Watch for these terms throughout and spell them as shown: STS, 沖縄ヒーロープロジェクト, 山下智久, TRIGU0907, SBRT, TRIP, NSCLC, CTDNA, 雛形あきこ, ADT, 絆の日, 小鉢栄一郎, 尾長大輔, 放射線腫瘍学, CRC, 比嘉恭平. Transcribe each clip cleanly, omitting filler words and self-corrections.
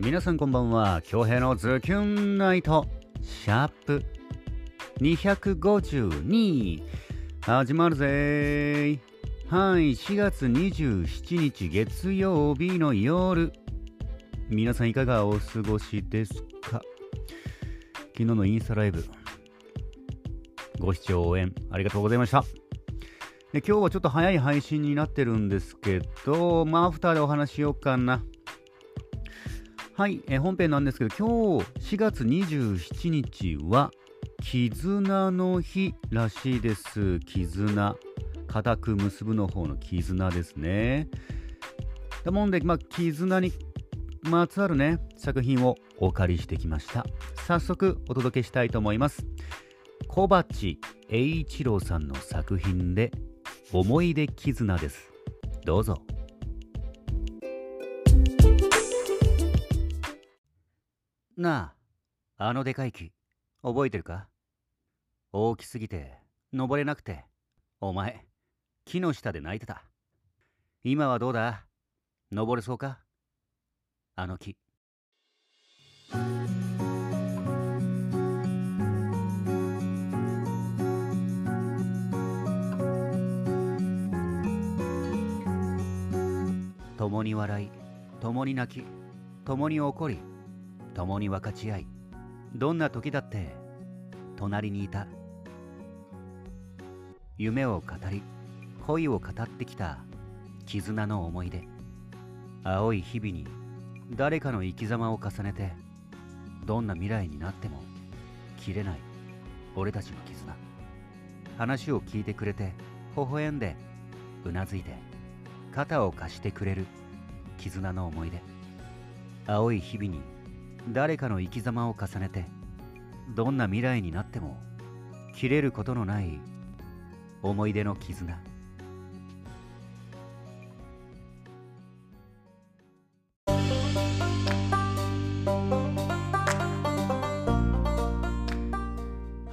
皆さんこんばんは。恭平のズキュンナイトシャープ252始まるぜー。はい、4月27日月曜日の夜、皆さんいかがお過ごしですか？昨日のインスタライブご視聴応援ありがとうございました。で、今日はちょっと早い配信になってるんですけど、まあアフターでお話しようかな。はい、本編なんですけど、今日4月27日は絆の日らしいです。絆、固く結ぶの方の絆ですね。だもんで、まあ、絆にまつわるね、作品をお借りしてきました。早速お届けしたいと思います。小鉢栄一郎さんの作品で思い出絆です。どうぞ。なあ、あのでかい木、覚えてるか？大きすぎて、登れなくて、お前、木の下で泣いてた。今はどうだ？登れそうか？あの木。共に笑い、共に泣き、共に怒り、共に分かち合い、どんな時だって隣にいた。夢を語り、恋を語ってきた絆の思い出。青い日々に誰かの生き様を重ねて、どんな未来になっても切れない俺たちの絆。話を聞いてくれて、微笑んで、うなずいて、肩を貸してくれる絆の思い出。青い日々に誰かの生き様を重ねて、どんな未来になっても切れることのない思い出の絆。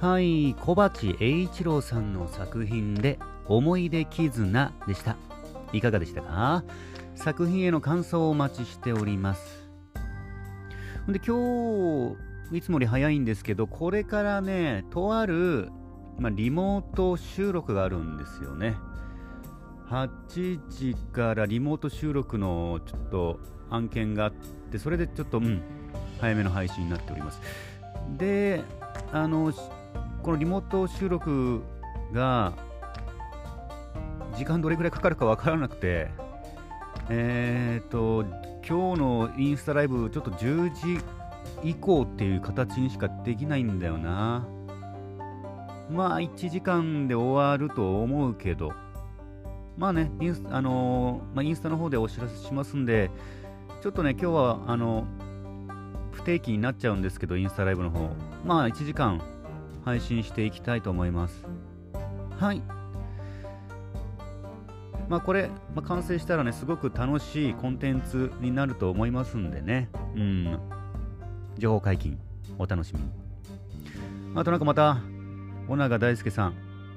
はい、小鉢栄一郎さんの作品で思い出絆でした。いかがでしたか？作品への感想をお待ちしております。で、今日いつもより早いんですけど、これからね、とある、リモート収録があるんですよね。8時からリモート収録のちょっと案件があって、それでちょっと、早めの配信になっております。で、このリモート収録が時間どれくらいかかるかわからなくて、今日のインスタライブちょっと10時以降っていう形にしかできないんだよな。まあ1時間で終わると思うけど、まあね、インスタの方でお知らせしますんで、ちょっとね、今日は不定期になっちゃうんですけど、インスタライブの方、まあ1時間配信していきたいと思います。はい、まあこれ、完成したらね、すごく楽しいコンテンツになると思いますんでね。情報解禁、お楽しみに。あとなんかまた、尾長大輔さん。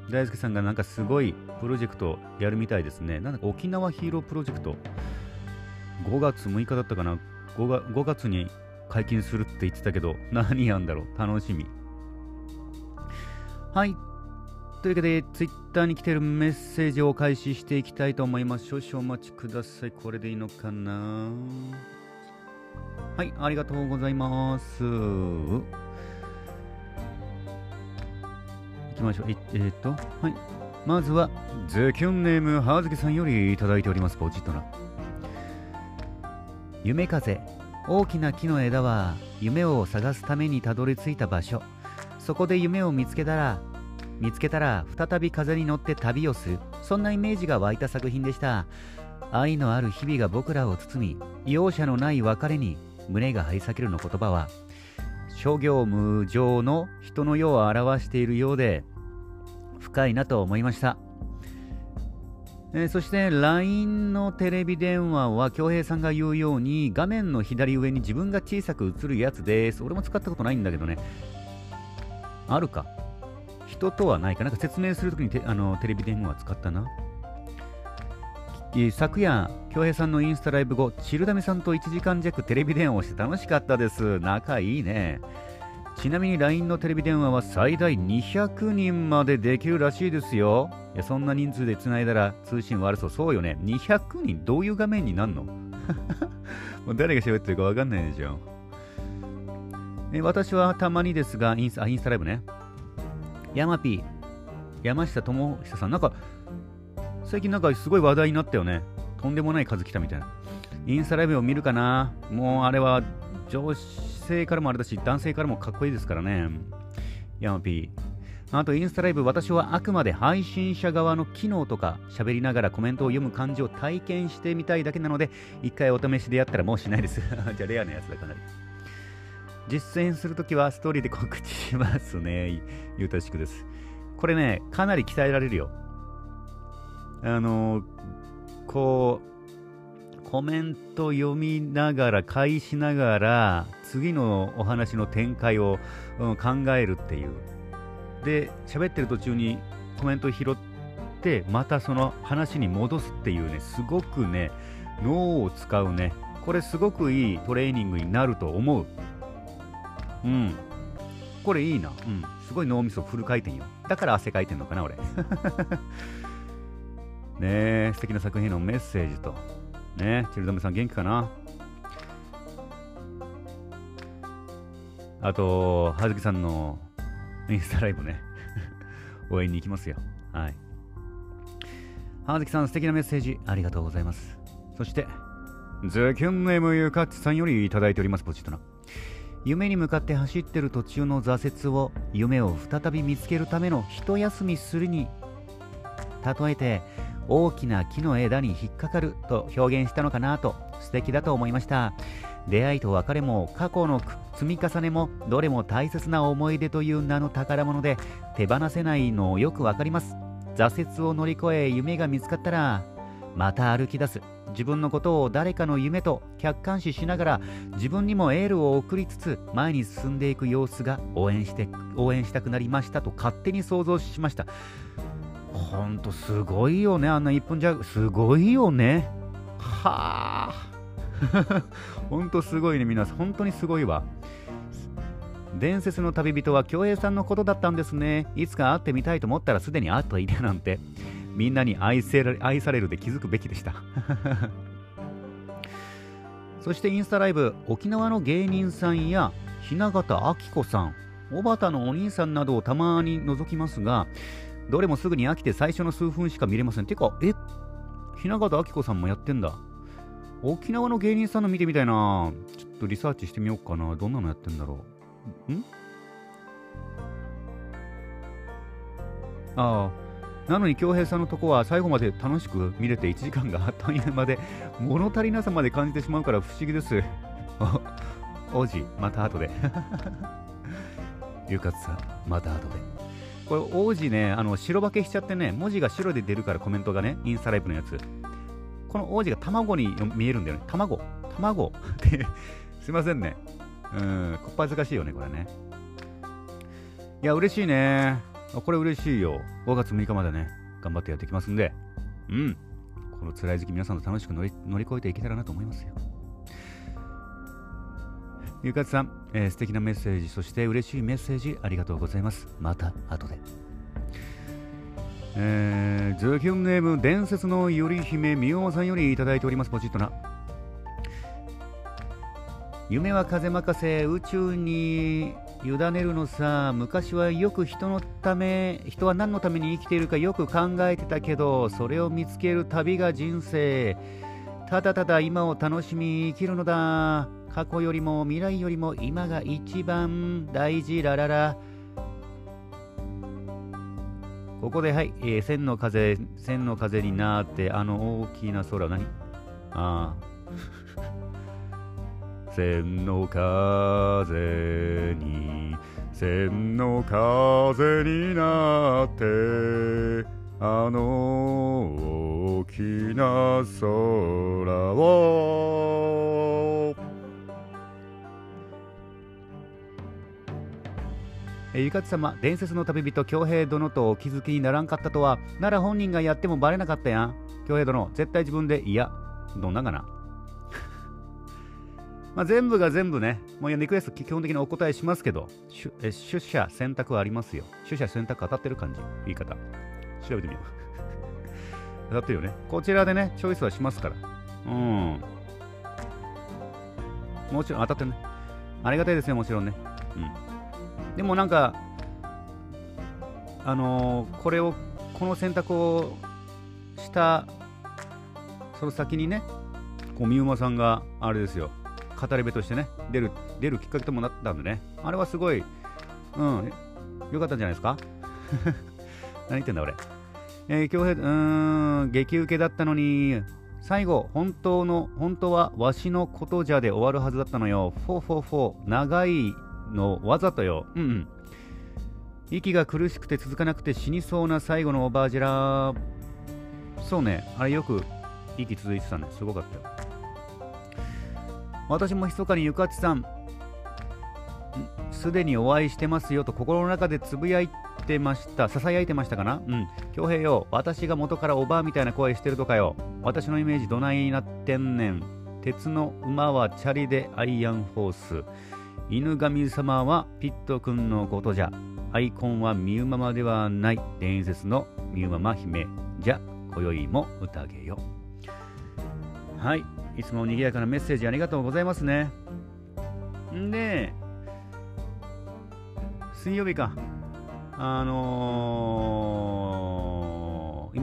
大輔さんがなんかすごいプロジェクトやるみたいですね。なんだか沖縄ヒーロープロジェクト。5月6日だったかな。5月に解禁するって言ってたけど、何やんだろう。楽しみ。はい。というわけで、ツイッターに来てるメッセージを開始していきたいと思います。少々お待ちください。これでいいのかな？はい、ありがとうございます。行きましょう。はい、まずはズキュンネーム葉月さんよりいただいております。ポチッとな。夢風、大きな木の枝は夢を探すためにたどり着いた場所。そこで夢を見つけたら再び風に乗って旅をする、そんなイメージが湧いた作品でした。愛のある日々が僕らを包み、容赦のない別れに胸が張り裂けるの言葉は、諸行無常の人の世を表しているようで深いなと思いました。そして LINE のテレビ電話は、恭平さんが言うように画面の左上に自分が小さく映るやつです。俺も使ったことないんだけどね。あるか、人とはないか。なんか説明するときにテレビ電話使ったな。昨夜、京平さんのインスタライブ後、チルダメさんと1時間弱テレビ電話をして楽しかったです。仲いいね。ちなみに LINE のテレビ電話は最大200人までできるらしいですよ。いや、そんな人数で繋いだら通信悪そう。そうよね。200人どういう画面になんのもう誰が喋ってるかわかんないでしょ。私はたまにですが、インスタライブね。ヤマピー、山下智久さん、なんか、最近なんかすごい話題になったよね。とんでもない数来たみたいな。インスタライブを見るかな。もうあれは女性からもあれだし、男性からもかっこいいですからね。ヤマピー。あとインスタライブ、私はあくまで配信者側の機能とか、喋りながらコメントを読む感じを体験してみたいだけなので、一回お試しでやったらもうしないです。じゃあレアなやつだ、かなり。実践するときはストーリーで告知しますね。ゆうたしくです。これね、かなり鍛えられるよ。こうコメント読みながら返しながら次のお話の展開を、考えるっていう。で、喋ってる途中にコメントを拾ってまたその話に戻すっていうね、すごくね脳を使うね。これすごくいいトレーニングになると思う。うん。これいいな。うん。すごい脳みそフル回転よ。だから汗かいてんのかな俺。ねえ、素敵な作品のメッセージと。ねえ、チルダメさん元気かな。あと、葉月さんのインスタライブね。応援に行きますよ。はい。葉月さん、素敵なメッセージありがとうございます。そして、ズキュンネームゆかっちさんよりいただいております、ポチッとな。夢に向かって走ってる途中の挫折を、夢を再び見つけるための一休みするに、例えて、大きな木の枝に引っかかると表現したのかなと素敵だと思いました。出会いと別れも過去の積み重ねもどれも大切な思い出という名の宝物で手放せないのをよくわかります。挫折を乗り越え夢が見つかったらまた歩き出す。自分のことを誰かの夢と客観視しながら自分にもエールを送りつつ前に進んでいく様子が応援したくなりましたと勝手に想像しました。ほんとすごいよね、あんな1分じゃすごいよね。はあほんとすごいね、皆さん本当にすごいわ。伝説の旅人は京平さんのことだったんですね。いつか会ってみたいと思ったらすでに会っていたなんて、みんなに愛されるで気づくべきでしたそしてインスタライブ、沖縄の芸人さんや雛形あきこさん、小畑のお兄さんなどをたまに覗きますが、どれもすぐに飽きて最初の数分しか見れません。てか、雛形あきこさんもやってんだ。沖縄の芸人さんの見てみたいな。ちょっとリサーチしてみようかな。どんなのやってんだろう。ああ、なのに京平さんのとこは最後まで楽しく見れて1時間があっという間で物足りなさまで感じてしまうから不思議です。おじ、また後で。ゆかつさん、また後で。これ王子ね、白化けしちゃってね、文字が白で出るからコメントがね、インスタライブのやつ。この王子が卵に見えるんだよね。卵って、すいませんね。こっぱずかしいよね、これね。いや、嬉しいね。これ嬉しいよ。5月6日までね、頑張ってやっていきますんで。うん。この辛い時期、皆さんと楽しく乗り越えていけたらなと思いますよ。ゆかつさん、素敵なメッセージ、そして嬉しいメッセージありがとうございます。また後で。ズキュンネーム伝説のゆり姫みおさんよりいただいております。ポチッとな。夢は風任せ、宇宙に委ねるのさ。昔はよく人は何のために生きているかよく考えてたけど、それを見つける旅が人生。ただただ今を楽しみ生きるのだ。過去よりも未来よりも今が一番大事。ラララ。ここではい、千の風になって、あの大きな空は何？ああ千の風になって、あの大きな空を。ゆかつ様、伝説の旅人京平殿とお気づきにならんかったとは。なら本人がやってもバレなかったやん。京平殿、絶対自分で、いや、どんなんかな。まあ全部が全部ね、もうリクエスト基本的にお答えしますけど、取捨選択はありますよ。取捨選択当たってる感じ、言い方。調べてみよう。当たってるよね。こちらでね、チョイスはしますから。もちろん当たってるね。ありがたいですね、もちろんね。でもなんか、この選択をした、その先にね、こう、三馬さんが、あれですよ、語り部としてね、出るきっかけともなったんでね、あれはすごい、良かったんじゃないですか。何言ってんだ、俺。京平、激ウケだったのに、最後、本当はわしのことじゃで終わるはずだったのよ。長いのわざとよ。息が苦しくて続かなくて死にそうな最後のオーバージェラー。そうね、あれよく息続いてたね。すごかったよ。私も密かにゆかちさん、すでにお会いしてますよと心の中でつぶやいてました。ささやいてましたかな。恭平よ、私が元からおばあみたいな声してるとかよ。私のイメージどないになってんねん。鉄の馬はチャリでアイアンホース。犬神様はピット君のことじゃ。アイコンはミウママではない。伝説のミウママ姫じゃ。今宵も宴よ。はい。いつも賑やかなメッセージありがとうございますね。んで、水曜日か。今、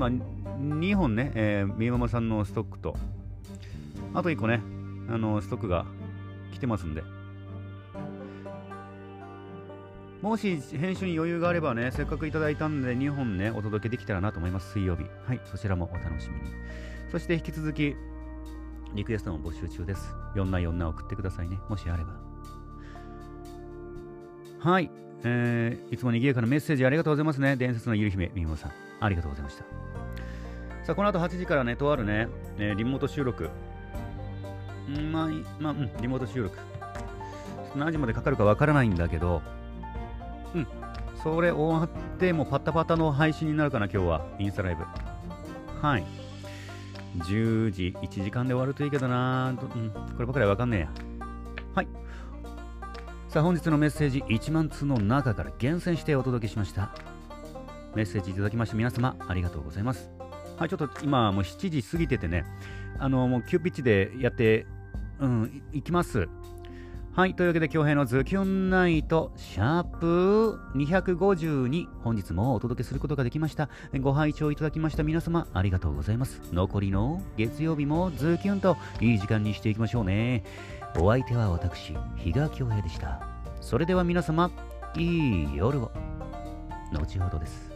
2本ね、みゆママさんのストックと、あと1個ね、ストックが来てますんで。もし編集に余裕があればね、せっかくいただいたんで、2本ね、お届けできたらなと思います。水曜日。はい、そちらもお楽しみに。そして引き続き、リクエストも募集中です。4747送ってくださいね。もしあれば。はい。いつもにぎやかなメッセージありがとうございますね。伝説のゆる姫みゆもさん。ありがとうございました。さあ、この後8時からね、とあるね、リモート収録。リモート収録。何時までかかるかわからないんだけど、それ終わって、もうパタパタの配信になるかな、今日は。インスタライブ。はい。10時、1時間で終わるといいけどなぁ。こればかりはわかんねえや。はい。さあ、本日のメッセージ、1万通の中から厳選してお届けしました。メッセージいただきました皆様、ありがとうございます。はい、ちょっと今、もう7時過ぎててね、もう急ピッチでやって、いきます。はい、というわけで、恭平のズキュンナイト、シャープ252、本日もお届けすることができました。ご拝聴いただきました皆様、ありがとうございます。残りの月曜日もズキュンといい時間にしていきましょうね。お相手は私、比嘉恭平でした。それでは皆様、いい夜を。後ほどです。